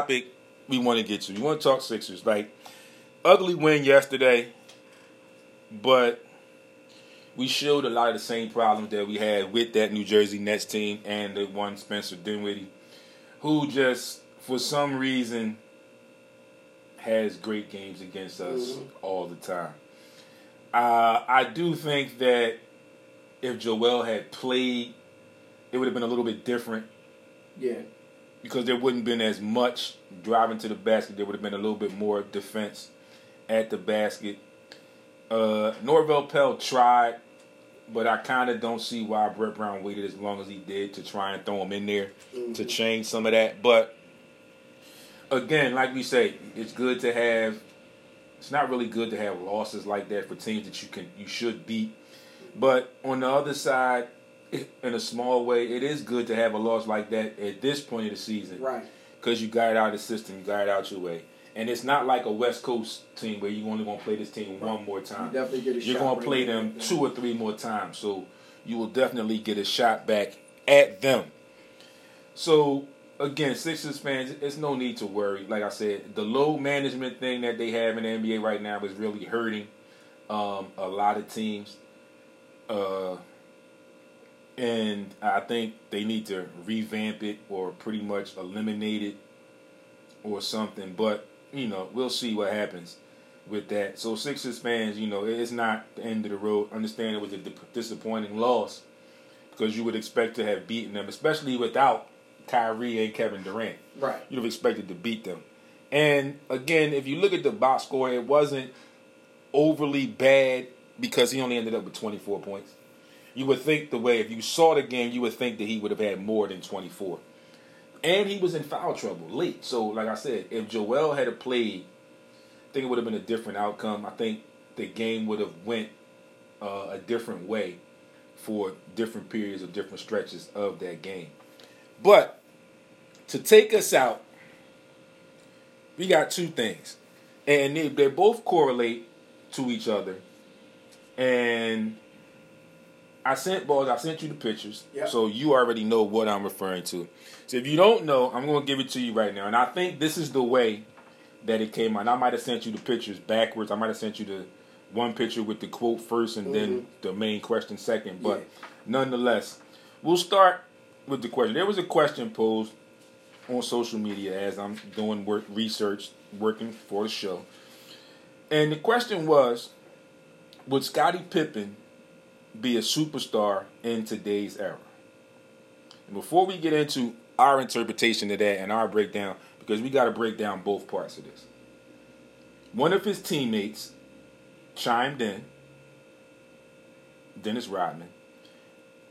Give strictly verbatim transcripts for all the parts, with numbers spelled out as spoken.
topic we want to get to. We want to talk Sixers. Like, ugly win yesterday, but we showed a lot of the same problems that we had with that New Jersey Nets team and the one Spencer Dinwiddie, who just, for some reason, has great games against us mm-hmm. all the time. Uh, I do think that if Joel had played, it would have been a little bit different. Yeah. Because there wouldn't have been as much driving to the basket. There would have been a little bit more defense at the basket. Uh, Norvell Pell tried, but I kind of don't see why Brett Brown waited as long as he did to try and throw him in there mm-hmm. to change some of that. But, again, like we say, it's good to have – it's not really good to have losses like that for teams that you can you should beat. But on the other side – in a small way, it is good to have a loss like that at this point of the season. Right. Because you got it out of the system. You got it out your way. And it's not like a West Coast team where you only going to play this team right. one more time. You definitely get a You're going to play them yeah. two or three more times. So you will definitely get a shot back at them. So, again, Sixers fans, it's no need to worry. Like I said, the load management thing that they have in the N B A right now is really hurting um, a lot of teams. Uh... And I think they need to revamp it or pretty much eliminate it or something. But, you know, we'll see what happens with that. So, Sixers fans, you know, it's not the end of the road. Understand it was a disappointing loss because you would expect to have beaten them, especially without Kyrie and Kevin Durant. Right. You'd have expected to beat them. And, again, if you look at the box score, it wasn't overly bad because he only ended up with twenty-four points. You would think the way, if you saw the game, you would think that he would have had more than twenty-four. And he was in foul trouble late. So, like I said, if Joel had played, I think it would have been a different outcome. I think the game would have went uh, a different way for different periods or different stretches of that game. But to take us out, we got two things. And they, they both correlate to each other. And I sent balls. I sent you the pictures, yep. So you already know what I'm referring to. So if you don't know, I'm going to give it to you right now. And I think this is the way that it came out. I might have sent you the pictures backwards. I might have sent you the one picture with the quote first and mm-hmm. then the main question second. But yeah. nonetheless, we'll start with the question. There was a question posed on social media as I'm doing work research, working for the show. And the question was, would Scottie Pippen be a superstar in today's era? And before we get into our interpretation of that and our breakdown, because we got to break down both parts of this, one of his teammates chimed in, Dennis Rodman,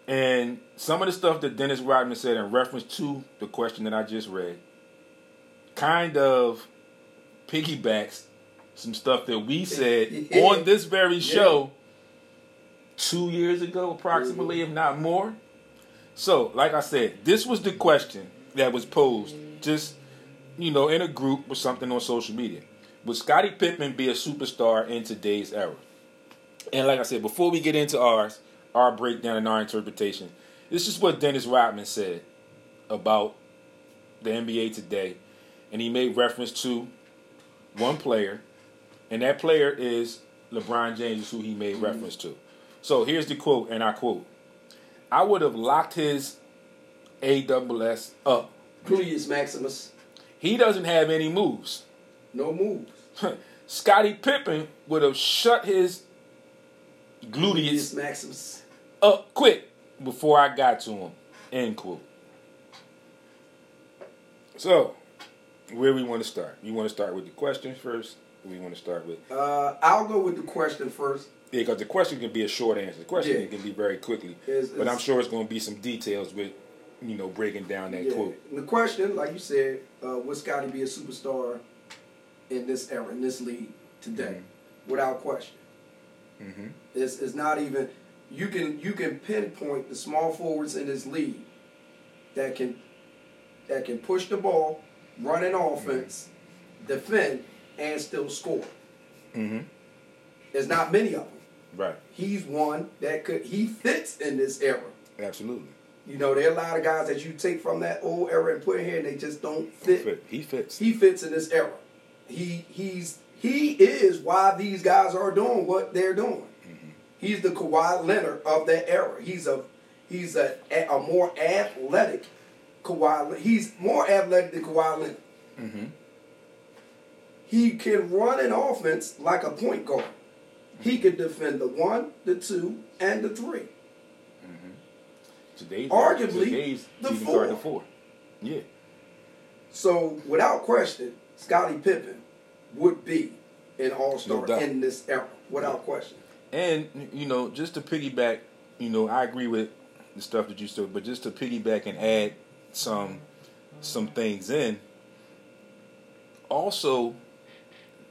and some of the stuff that Dennis Rodman said in reference to the question that I just read kind of piggybacks some stuff that we said on this very show Two years ago, approximately, if not more. So, like I said, this was the question that was posed just, you know, in a group or something on social media. Would Scottie Pippen be a superstar in today's era? And like I said, before we get into ours, our breakdown and our interpretation, this is what Dennis Rodman said about the N B A today. And he made reference to one player, and that player is LeBron James, who he made mm-hmm. reference to. So here's the quote, and I quote, "I would have locked his ass up. Please, Maximus. He doesn't have any moves. No moves. Scottie Pippen would have shut his gluteus Maximus up quick before I got to him." End quote. So, where we want to start? You want to start with the question first? We want to start with? Uh, I'll go with the question first. Yeah, because the question can be a short answer. The question yeah. can be very quickly. It's, it's, but I'm sure it's going to be some details with, you know, breaking down that yeah. quote. And the question, like you said, uh, would Scottie be a superstar in this era, in this league today? Mm-hmm. Without question. Mm-hmm. It's, it's not even, you can you can pinpoint the small forwards in this league that can, that can push the ball, run an offense, mm-hmm. defend, and still score. Mm-hmm. There's not many of them. Right. He's one that could, he fits in this era. Absolutely. You know, there are a lot of guys that you take from that old era and put in here, and they just don't fit. He, fit. he fits. He fits in this era. He he's he is why these guys are doing what they're doing. Mm-hmm. He's the Kawhi Leonard of that era. He's a he's a a more athletic Kawhi. He's more athletic than Kawhi Leonard. Mm-hmm. He can run an offense like a point guard. Mm-hmm. He can defend the one, the two, and the three. Today's, Arguably, today's the four. the four. Yeah. So, without question, Scottie Pippen would be an all-star no in this era, without yeah. question. And, you know, just to piggyback, you know, I agree with the stuff that you said, but just to piggyback and add some some things in, also,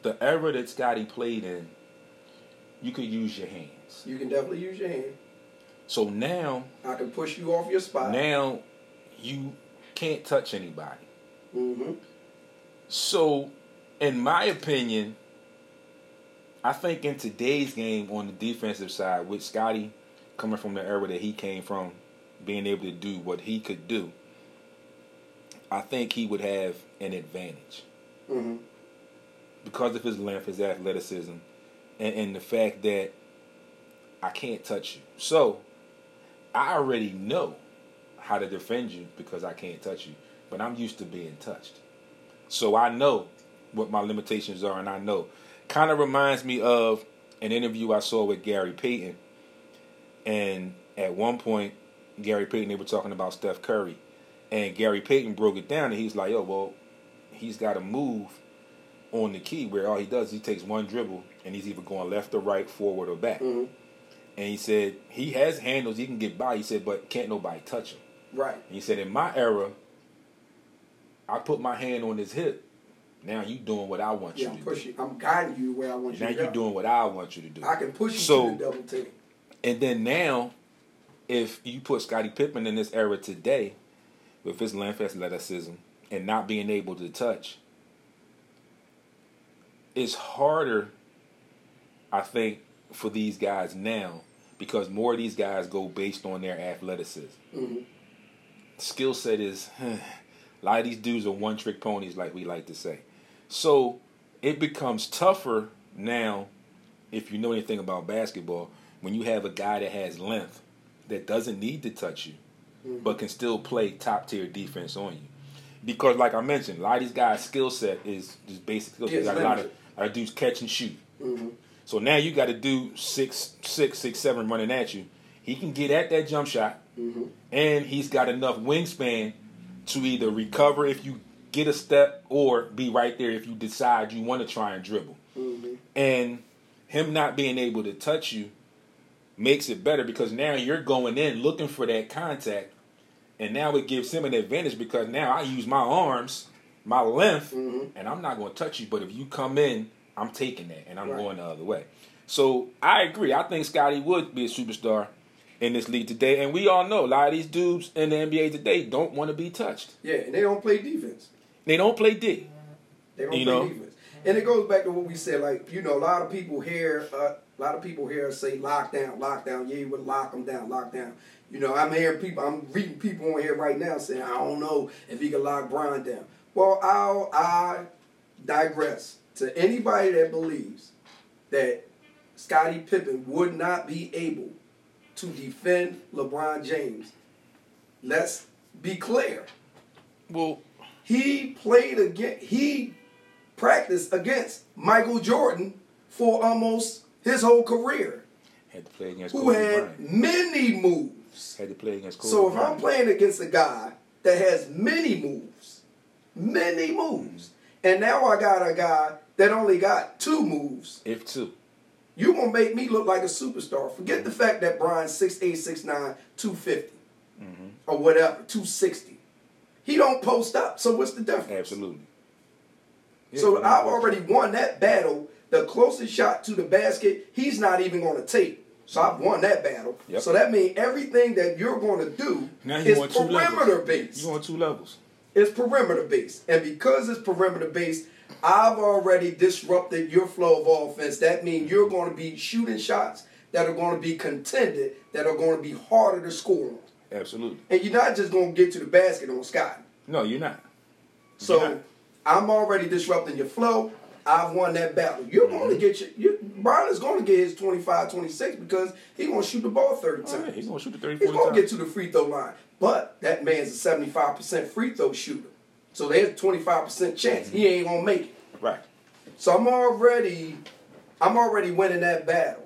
the era that Scottie played in, you could use your hands. You can definitely use your hands. So now I can push you off your spot. Now you can't touch anybody. Mm-hmm. So, in my opinion, I think in today's game on the defensive side, with Scottie coming from the era that he came from, being able to do what he could do, I think he would have an advantage. Mm-hmm. Because of his length, his athleticism, and, and the fact that I can't touch you. So I already know how to defend you because I can't touch you, but I'm used to being touched. So I know what my limitations are, and I know. Kind of reminds me of an interview I saw with Gary Payton, and at one point, Gary Payton, they were talking about Steph Curry, and Gary Payton broke it down, and he's like, oh, well, he's got to move on the key where all he does is he takes one dribble, and he's either going left or right, forward or back. Mm-hmm. And he said, he has handles, he can get by. He said, but can't nobody touch him. Right. And he said, in my era, I put my hand on his hip. Now you doing what I want yeah, you to I'm pushing, do. I'm guiding you where I want now you to do. Now you're doing what I want you to do. I can push you so, to the double team. And then now, if you put Scottie Pippen in this era today, with his length, athleticism, and not being able to touch, it's harder, I think, for these guys now, because more of these guys go based on their athleticism. Mm-hmm. Skill set is, huh, a lot of these dudes are one-trick ponies, like we like to say. So it becomes tougher now, if you know anything about basketball, when you have a guy that has length, that doesn't need to touch you, mm-hmm. but can still play top-tier defense on you. Because, like I mentioned, a lot of these guys' skill set is just basic skill set. Like a lot of, a lot of dudes catch and shoot. Mm-hmm. So now you got to do six, six, six, seven running at you. He can get at that jump shot, mm-hmm. and he's got enough wingspan to either recover if you get a step or be right there if you decide you want to try and dribble. Mm-hmm. And him not being able to touch you makes it better because now you're going in looking for that contact, and now it gives him an advantage because now I use my arms, my length, mm-hmm. and I'm not going to touch you, but if you come in, I'm taking that, and I'm right. going the other way. So, I agree. I think Scottie would be a superstar in this league today. And we all know a lot of these dudes in the N B A today don't want to be touched. Yeah, and they don't play defense. They don't play D. They don't you play know? defense. And it goes back to what we said. Like, you know, a lot of people here, uh, a lot of people here say lockdown, lockdown. Yeah, you would lock them down, lockdown. You know, I'm hearing people, I'm reading people on here right now saying, I don't know if he can lock Brian down. Well, I'll, I digress. To anybody that believes that Scottie Pippen would not be able to defend LeBron James, let's be clear. Well, he played against, he practiced against Michael Jordan for almost his whole career. Had to play against Kobe Bryant. Who had many moves. Had to play against Kobe Bryant. So if I'm playing against a guy that has many moves, many moves, and now I got a guy that only got two moves. If two. You're going to make me look like a superstar. Forget mm-hmm. the fact that Brian's six eight, six nine, two fifty. Mm-hmm. Or whatever, two sixty. He don't post up, so what's the difference? Absolutely. Yeah, so I've already won that battle. The closest shot to the basket, he's not even going to take. So I've won that battle. Yep. So that means everything that you're going to do now is perimeter-based. You want two levels. It's perimeter-based. And because it's perimeter-based, I've already disrupted your flow of offense. That means you're going to be shooting shots that are going to be contended, that are going to be harder to score on. Absolutely. And you're not just going to get to the basket on Scott. No, you're not. So you're not. I'm already disrupting your flow. I've won that battle. You're mm-hmm. going to get your, you, Brian is going to get his twenty-five, twenty-six because he's going to shoot the ball thirty times. Right. He's going to shoot the thirty, forty times. He's going to get to the free throw line. But that man's a seventy-five percent free throw shooter. So there's a twenty-five percent chance mm-hmm. he ain't going to make it. Right. So I'm already, I'm already winning that battle.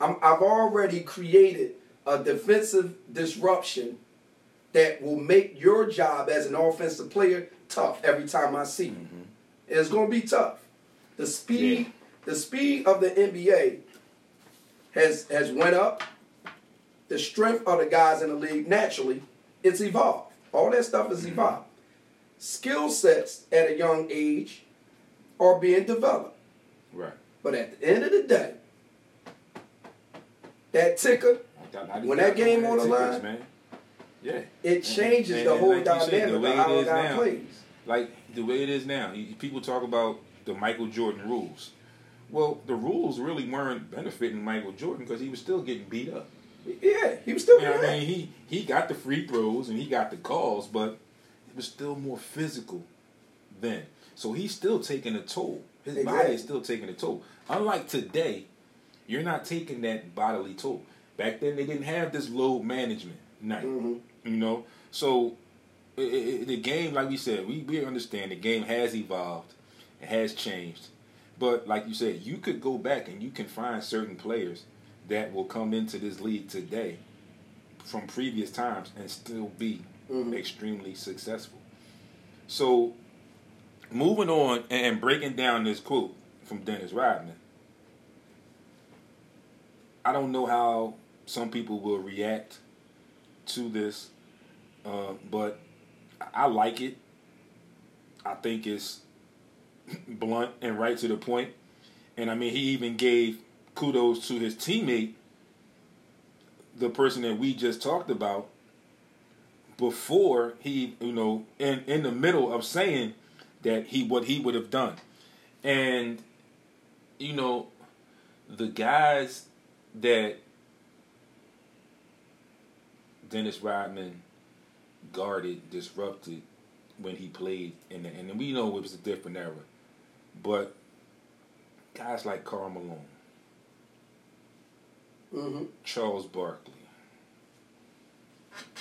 I'm, I've already created a defensive disruption that will make your job as an offensive player tough every time I see you. Mm-hmm. It's going to be tough. The speed, yeah. the speed of the N B A has has went up. The strength of the guys in the league naturally, it's evolved. All that stuff is mm-hmm. evolved. Skill sets at a young age are being developed. Right. But at the end of the day, that ticker, when that game on the line, man. Yeah. It changes and, and, and the whole like dynamic of how a guy plays. Like the way it is now, people talk about the Michael Jordan rules. Well, the rules really weren't benefiting Michael Jordan because he was still getting beat up. Yeah, he was still you know beat up. I mean, he, he got the free throws and he got the calls, but it was still more physical then. So he's still taking a toll. His exactly. body is still taking a toll. Unlike today, you're not taking that bodily toll. Back then, they didn't have this load management night. Mm-hmm. You know? So it, it, the game, like we said, we, we understand the game has evolved. It has changed. But like you said, you could go back and you can find certain players that will come into this league today from previous times and still be mm-hmm. extremely successful. So moving on and breaking down this quote from Dennis Rodman, I don't know how some people will react to this, uh, but I like it. I think it's blunt and right to the point. And, I mean, he even gave kudos to his teammate, the person that we just talked about, before he, you know, in, in the middle of saying that he what he would have done. And, you know, the guys that Dennis Rodman guarded, disrupted when he played, in the, and we know it was a different era, but guys like Karl Malone, mm-hmm. Charles Barkley,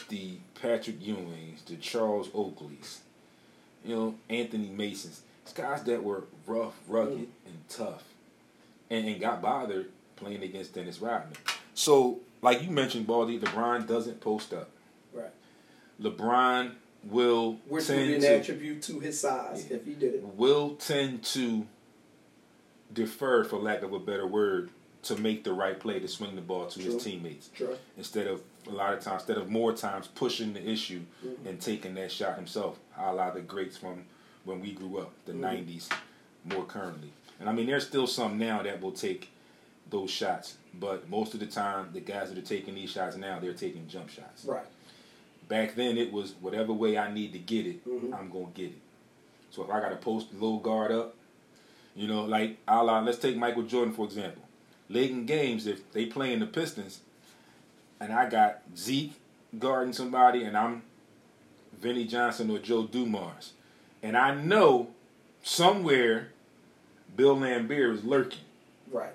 the Patrick Ewings, the Charles Oakleys, you know, Anthony Masons, it's guys that were rough, rugged, mm-hmm. and tough, and, and got bothered playing against Dennis Rodman. So, like you mentioned, Baldy, LeBron doesn't post up. Right. LeBron will Which tend would be an to, attribute to his size yeah, if he did it. Will tend to defer, for lack of a better word, to make the right play to swing the ball to True. his teammates. True. Instead of a lot of times, instead of more times pushing the issue mm-hmm. and taking that shot himself, a la the greats from when we grew up, the mm-hmm. nineties, more currently. And I mean, there's still some now that will take those shots, but most of the time, the guys that are taking these shots now, they're taking jump shots. Right. Back then, it was whatever way I need to get it, mm-hmm. I'm going to get it. So if I got to post the low guard up, you know, like a la, let's take Michael Jordan, for example. Late in games, if they playing the Pistons, and I got Zeke guarding somebody, and I'm Vinnie Johnson or Joe Dumars, and I know somewhere Bill Lambert is lurking. Right.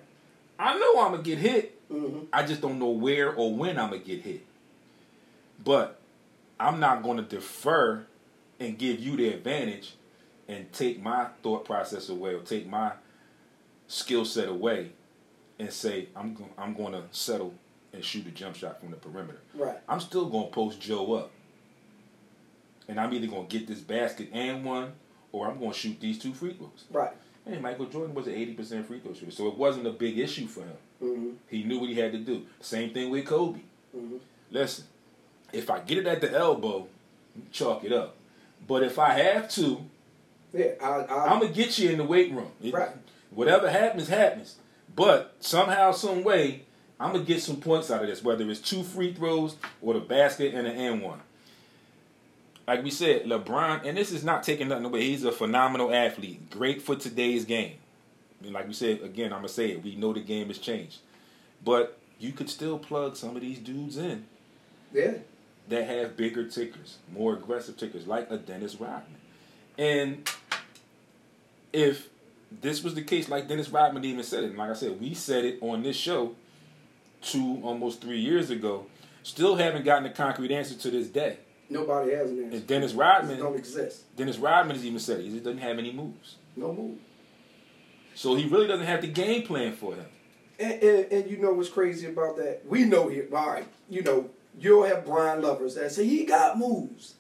I know I'm going to get hit. Mm-hmm. I just don't know where or when I'm going to get hit. But I'm not going to defer and give you the advantage and take my thought process away or take my skill set away and say I'm go- I'm going to settle and shoot a jump shot from the perimeter. Right. I'm still going to post Joe up. And I'm either going to get this basket and one or I'm going to shoot these two free throws. Right. And Michael Jordan was an eighty percent free throw shooter, so it wasn't a big issue for him. Mm-hmm. He knew what he had to do. Same thing with Kobe. Mm-hmm. Listen, if I get it at the elbow, chalk it up. But if I have to, yeah, I, I, I'm going to get you in the weight room. Right. Whatever happens, happens. But somehow, some way, I'm going to get some points out of this, whether it's two free throws or the basket and an and one. Like we said, LeBron, and this is not taking nothing away, he's a phenomenal athlete, great for today's game. And like we said, again, I'm going to say it, we know the game has changed. But you could still plug some of these dudes in. Yeah. that have bigger tickers, more aggressive tickers, like a Dennis Rodman. And if this was the case, like Dennis Rodman even said it, and like I said, we said it on this show two, almost three years ago, still haven't gotten a concrete answer to this day. Nobody has an answer. And Dennis Rodman don't exist. Dennis Rodman has even said it. He just doesn't have any moves. No move. So he really doesn't have the game plan for him. And, and, and you know what's crazy about that? We know here, all right, you know, you'll have blind lovers that say he got moves.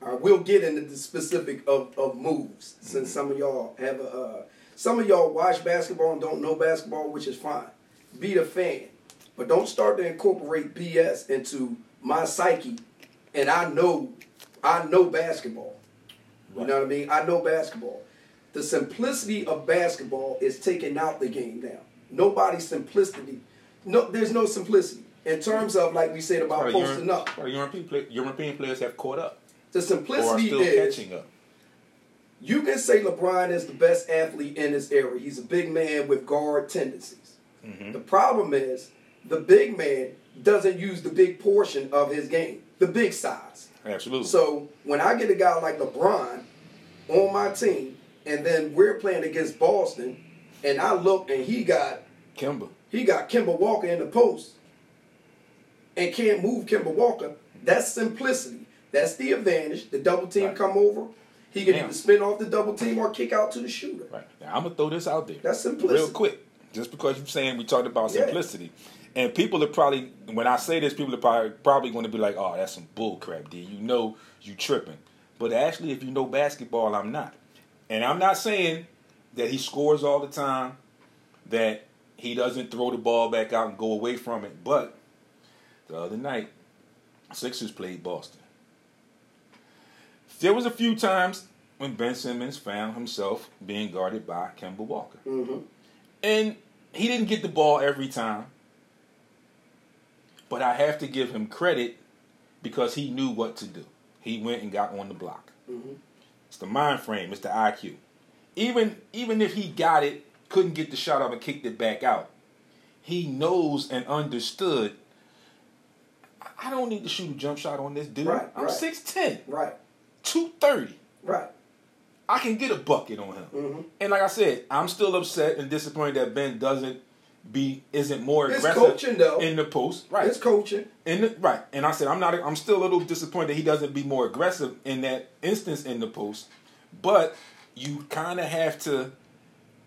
All right, we'll get into the specific of, of moves, since mm-hmm. some of y'all have a, uh, some of y'all watch basketball and don't know basketball, which is fine. Be the fan. But don't start to incorporate B S into my psyche. And I know, I know basketball. Right. You know what I mean? I know basketball. The simplicity of basketball is taking out the game now. Nobody's simplicity. No, there's no simplicity in terms of, like we said about sorry, posting Euro, up. Sorry, European, play, European players have caught up. The simplicity or are still is catching up. You can say LeBron is the best athlete in his era. He's a big man with guard tendencies. Mm-hmm. The problem is the big man doesn't use the big portion of his game, the big size. Absolutely. So when I get a guy like LeBron on my team, and then we're playing against Boston, and I look, and he got Kemba. He got Kemba Walker in the post, and can't move Kemba Walker. That's simplicity. That's the advantage. The double team right. come over. He can Damn. either spin off the double team or kick out to the shooter. Right. Now I'm gonna throw this out there. That's simplicity. Real quick, just because you're saying we talked about simplicity, yeah. and people are probably when I say this, people are probably probably going to be like, "Oh, that's some bull crap, dude. You know you tripping." But actually, if you know basketball, I'm not. And I'm not saying that he scores all the time, that he doesn't throw the ball back out and go away from it. But the other night, Sixers played Boston. There was a few times when Ben Simmons found himself being guarded by Kemba Walker. Mm-hmm. And he didn't get the ball every time. But I have to give him credit because he knew what to do. He went and got on the block. Mm-hmm. It's the mind frame. It's the I Q. Even even if he got it, couldn't get the shot off and kicked it back out, he knows and understood, I don't need to shoot a jump shot on this dude. Right, I'm right. six ten. Right. two thirty. Right. I can get a bucket on him. Mm-hmm. And like I said, I'm still upset and disappointed that Ben doesn't be isn't more it's aggressive coaching, though. in the post. Right. It's coaching. In the, right. And I said I'm not I'm still a little disappointed he doesn't be more aggressive in that instance in the post. But you kind of have to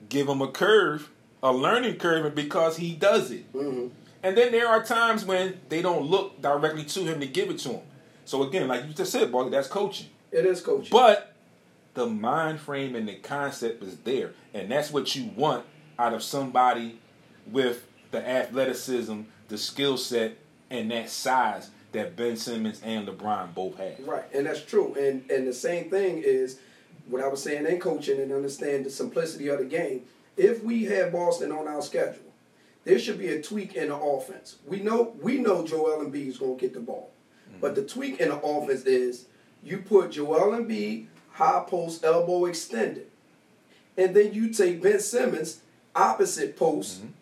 give him a curve, a learning curve, because he does it. Mm-hmm. And then there are times when they don't look directly to him to give it to him. So again, like you just said, boy, that's coaching. It is coaching. But the mind frame and the concept is there. And that's what you want out of somebody with the athleticism, the skill set, and that size that Ben Simmons and LeBron both have. Right, and that's true. And and the same thing is what I was saying in coaching and understand the simplicity of the game. If we have Boston on our schedule, there should be a tweak in the offense. We know we know Joel Embiid is going to get the ball. Mm-hmm. But the tweak in the offense is you put Joel Embiid, high post, elbow extended. And then you take Ben Simmons, opposite post, mm-hmm.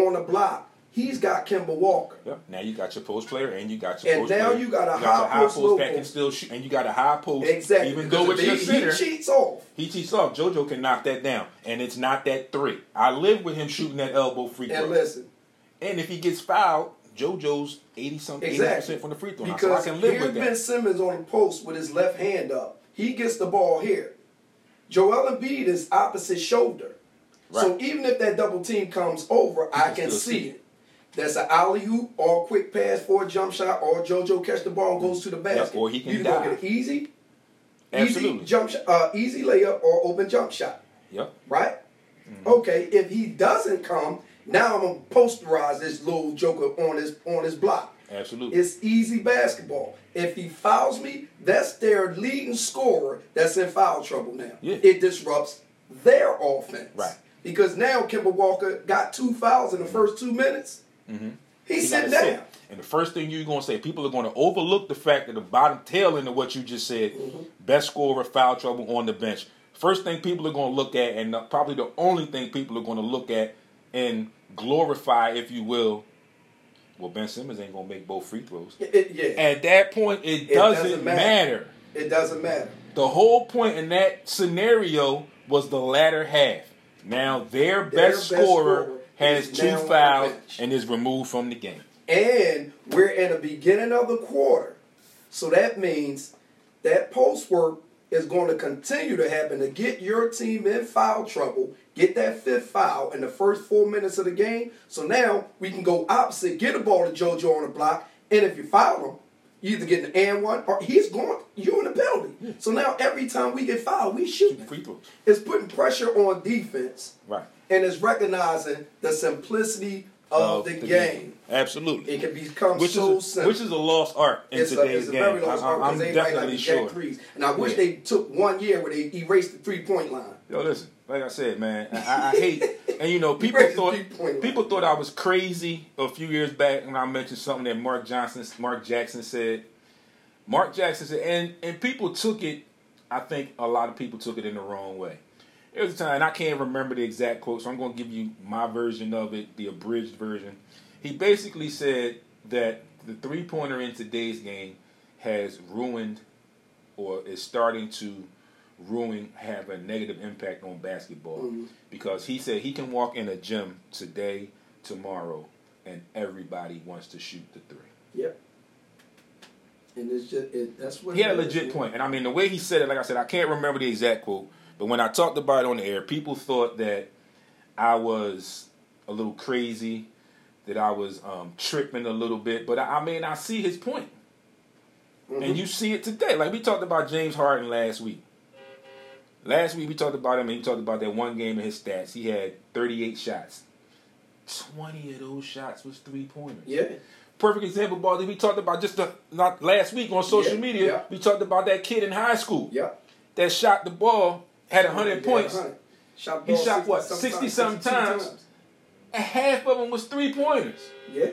on the block. He's got Kemba Walker. Yep. Now you got your post player and you got your and post player. And now you got a you got high, post high post that can still shoot. And you got a high post. Exactly. Even though it's your center. He cheats off. He cheats off. JoJo can knock that down. And it's not that three. I live with him shooting that elbow free throw. And listen. And if he gets fouled, JoJo's eighty-something, exactly. eighty percent from the free throw. Because so I can live here with that. Ben Simmons on the post with his left hand up. He gets the ball here. Joel Embiid is opposite shoulder. Right. So even if that double team comes over, I can see it. That's an alley-oop or a quick pass for a jump shot or JoJo catch the ball and goes to the basket. Yep, or he can you dive. You can get an easy, Absolutely. easy, jump sh- uh, easy layup or open jump shot. Yep. Right? Mm-hmm. Okay, if he doesn't come, now I'm going to posterize this little joker on his, on his block. Absolutely. It's easy basketball. If he fouls me, that's their leading scorer that's in foul trouble now. Yeah. It disrupts their offense. Right. Because now Kemba Walker got two fouls in the first two minutes. Mm-hmm. He's he sitting down. Sit. And the first thing you're going to say, people are going to overlook the fact that the bottom tail end of what you just said, mm-hmm. best scorer, foul trouble on the bench. First thing people are going to look at, and probably the only thing people are going to look at and glorify, if you will, well, Ben Simmons ain't going to make both free throws. It, it, yeah. At that point, it, it doesn't, doesn't matter. matter. It doesn't matter. The whole point in that scenario was the latter half. Now, their, their best, best scorer, scorer has two fouls and is removed from the game. And we're in the beginning of the quarter. So that means that post work is going to continue to happen to get your team in foul trouble, get that fifth foul in the first four minutes of the game. So now we can go opposite, get the ball to JoJo on the block, and if you foul him, you either get an and one or he's going, you're in the penalty. Yeah. So now every time we get fouled, we shoot. Free throws. It's putting pressure on defense. Right. And it's recognizing the simplicity of, of the, the game. game. Absolutely. It can become which so is a, simple. Which is a lost art in it's today's a, it's game. It's a very lost I, art because they might like to sure. threes. And I wish yeah. they took one year where they erased the three-point line. Yo, listen, like I said, man, I, I hate, and you know, people thought people thought I was crazy a few years back when I mentioned something that Mark Johnson, Mark Jackson said. Mark Jackson said, and, and people took it, I think a lot of people took it in the wrong way. There was a time, and I can't remember the exact quote, so I'm going to give you my version of it, the abridged version. He basically said that the three-pointer in today's game has ruined or is starting to ruin, have a negative impact on basketball. Mm-hmm. Because he said he can walk in a gym today, tomorrow, and everybody wants to shoot the three. Yep. And it's just, it, that's what he had a legit point. And I mean, the way he said it, like I said, I can't remember the exact quote. But when I talked about it on the air, people thought that I was a little crazy, that I was um, tripping a little bit. But, I, I mean, I see his point. Mm-hmm. And you see it today. Like, we talked about James Harden last week. Last week, we talked about him, and he talked about that one game in his stats. He had thirty-eight shots. twenty of those shots was three-pointers. Yeah. Perfect example, Baldy. We talked about just the, not last week on social yeah. media, yeah. we talked about that kid in high school yeah. that shot the ball, had one hundred yeah, points. one hundred. Shot ball he shot, what, sixty-something times. times. And half of them was three-pointers. Yeah.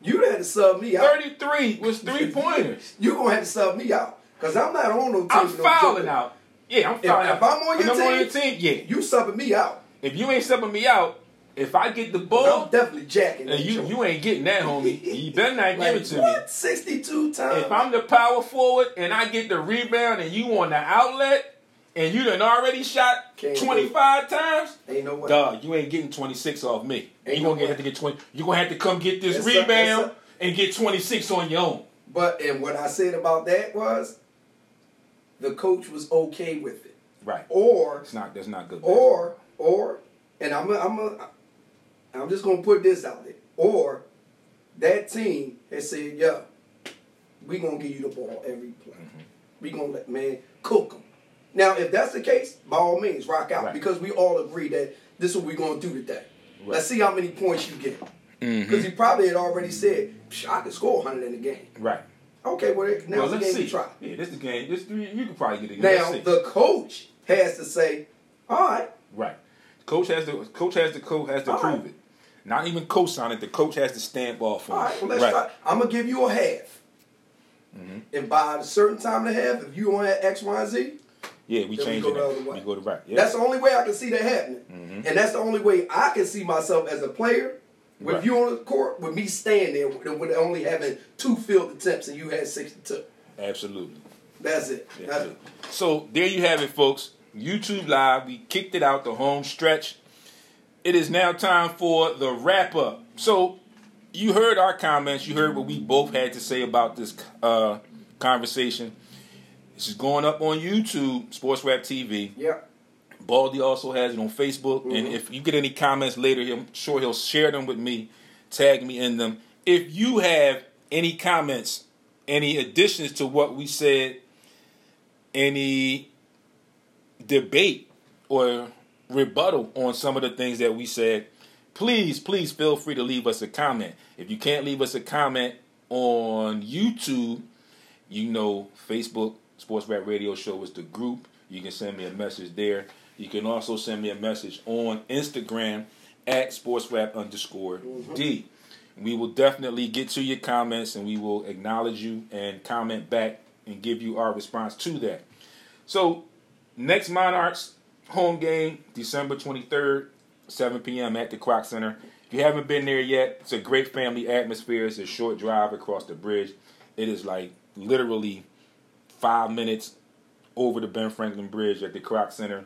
You had to sub me out. thirty-three was three-pointers. You're going to have to sub me out because I'm not on no team. I'm no fouling out. Yeah, I'm fouling if, out. If I'm on your, I'm team, on your team, yeah. you subbing me out. If you ain't subbing me out, if I get the ball, I'm definitely jacking and you. You ain't getting that, homie. You better not like, give it to what? me. What? sixty-two times. If I'm the power forward and I get the rebound and you on the outlet, and you done already shot Can't twenty-five do. times? Ain't no way. Dog, you ain't getting twenty-six off me. Ain't you gonna no have to get twenty. You gonna have to come get this that's rebound up, up. and get twenty-six on your own. But and what I said about that was, the coach was okay with it. Right. Or it's not. That's not good. Or or and I'm a, I'm a, I'm just gonna put this out there. Or that team has said, "Yo, we gonna give you the ball every play. Mm-hmm. We gonna let man cook them." Now, if that's the case, by all means, rock out. Right. Because we all agree that this is what we're going to do today. Right. Let's see how many points you get. Because mm-hmm. he probably had already said, I could score one hundred in the game. Right. Okay, well, now well, let's the game see. You try. Yeah, this is the game. This, you can probably get it. Now, let's the see. coach has to say, all right. Right. Coach has to, coach has to, coach has to all prove right. it. Not even co-sign it. The coach has to stamp off on it. All right, well, let's right. try. I'm going to give you a half. Mm-hmm. And by a certain time and a half, if you don't have X, Y, and Z, yeah, we change it. We go to right. Yeah. That's the only way I can see that happening, mm-hmm. and that's the only way I can see myself as a player. With right. you on the court, with me staying there, with, with only having two field attempts, and you had sixty-two. Absolutely. That's it. That's, That's it. it. So there you have it, folks. YouTube Live. We kicked it out the home stretch. It is now time for the wrap up. So you heard our comments. You heard what we both had to say about this uh, conversation. This is going up on YouTube, Sports Rap T V. Yeah. Baldy also has it on Facebook. Mm-hmm. And if you get any comments later, I'm sure he'll share them with me, tag me in them. If you have any comments, any additions to what we said, any debate or rebuttal on some of the things that we said, please, please feel free to leave us a comment. If you can't leave us a comment on YouTube, you know, Facebook, Sports Rap Radio Show is the group. You can send me a message there. You can also send me a message on Instagram at sportsrap underscore D. We will definitely get to your comments and we will acknowledge you and comment back and give you our response to that. So, next Monarchs home game, December twenty-third, seven p.m. at the Croc Center. If you haven't been there yet, it's a great family atmosphere. It's a short drive across the bridge. It is like literally five minutes over the Ben Franklin Bridge at the Croc Center.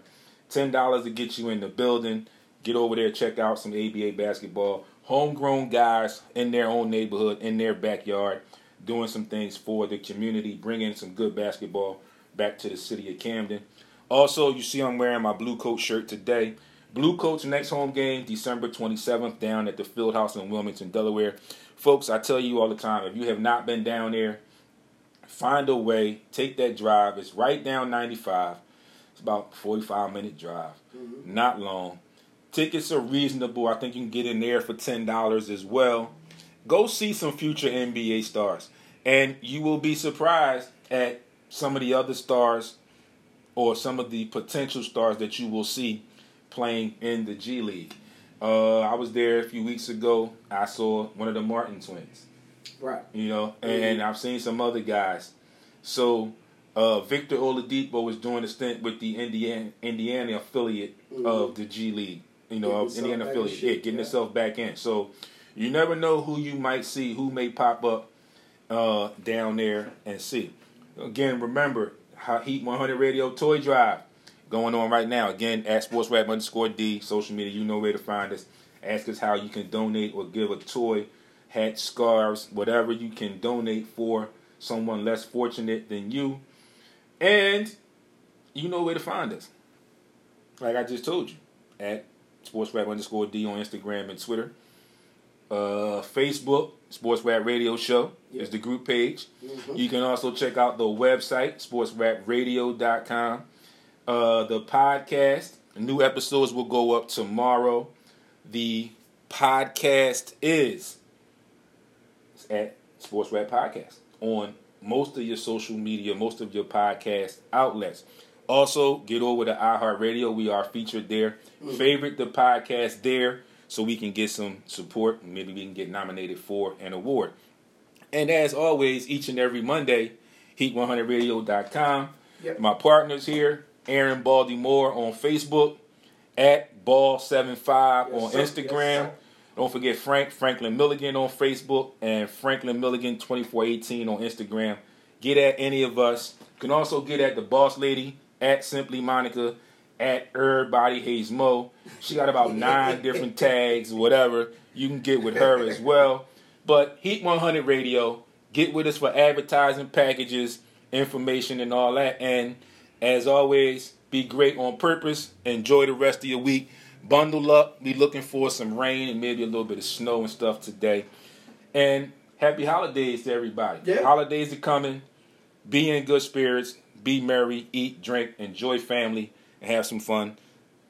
ten dollars to get you in the building. Get over there, check out some A B A basketball. Homegrown guys in their own neighborhood, in their backyard, doing some things for the community, bringing some good basketball back to the city of Camden. Also, you see I'm wearing my Blue Coat shirt today. Blue Coat's next home game, December twenty-seventh, down at the Field House in Wilmington, Delaware. Folks, I tell you all the time, if you have not been down there, find a way, take that drive. It's right down ninety-five. It's about a forty-five minute drive, mm-hmm. Not long. Tickets are reasonable. I think you can get in there for ten dollars as well. Go see some future N B A stars, and you will be surprised at some of the other stars or some of the potential stars that you will see playing in the G League. Uh, I was there a few weeks ago. I saw one of the Martin twins. Right. You know, and, and I've seen some other guys. So uh, Victor Oladipo was doing a stint with the Indiana, Indiana affiliate mm-hmm. of the G League. You know, of Indiana affiliate. Yeah, getting yeah. itself back in. So you never know who you might see, who may pop up uh, down there and see. Again, remember, Heat one hundred Radio Toy Drive going on right now. Again, at SportsRap underscore D, social media, you know where to find us. Ask us how you can donate or give a toy, hat, scarves, whatever you can donate for someone less fortunate than you. And you know where to find us. Like I just told you, at SportsRap underscore D on Instagram and Twitter. Uh, Facebook, Sports Rap Radio Show yeah. is the group page. Mm-hmm. You can also check out the website, sports rap radio dot com. Uh, the podcast, new episodes will go up tomorrow. The podcast is at Sports Rap Podcast on most of your social media, most of your podcast outlets. Also, get over to iHeartRadio. We are featured there. Mm-hmm. Favorite the podcast there, so we can get some support, and maybe we can get nominated for an award. And as always, each and every Monday, heat one hundred radio dot com. Yep. My partners here, Aaron Baldy Moore on Facebook, at Ball seventy-five yes, on sir. Instagram. Yes, Don't forget Frank, Franklin Milligan on Facebook, and Franklin Milligan twenty-four eighteen on Instagram. Get at any of us. You can also get at the boss lady, at Simply Monica, at Everybody Hates Mo. She got about nine different tags, whatever. You can get with her as well. But Heat one hundred Radio, get with us for advertising packages, information, and all that. And as always, be great on purpose. Enjoy the rest of your week. Bundle up. Be looking for some rain and maybe a little bit of snow and stuff today. And happy holidays to everybody. Yeah. Holidays are coming. Be in good spirits. Be merry. Eat, drink, enjoy family. And have some fun.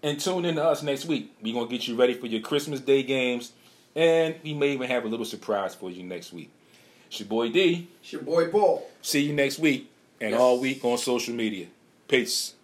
And tune in to us next week. We're going to get you ready for your Christmas Day games. And we may even have a little surprise for you next week. It's your boy D. It's your boy Paul. See you next week and yes. all week on social media. Peace.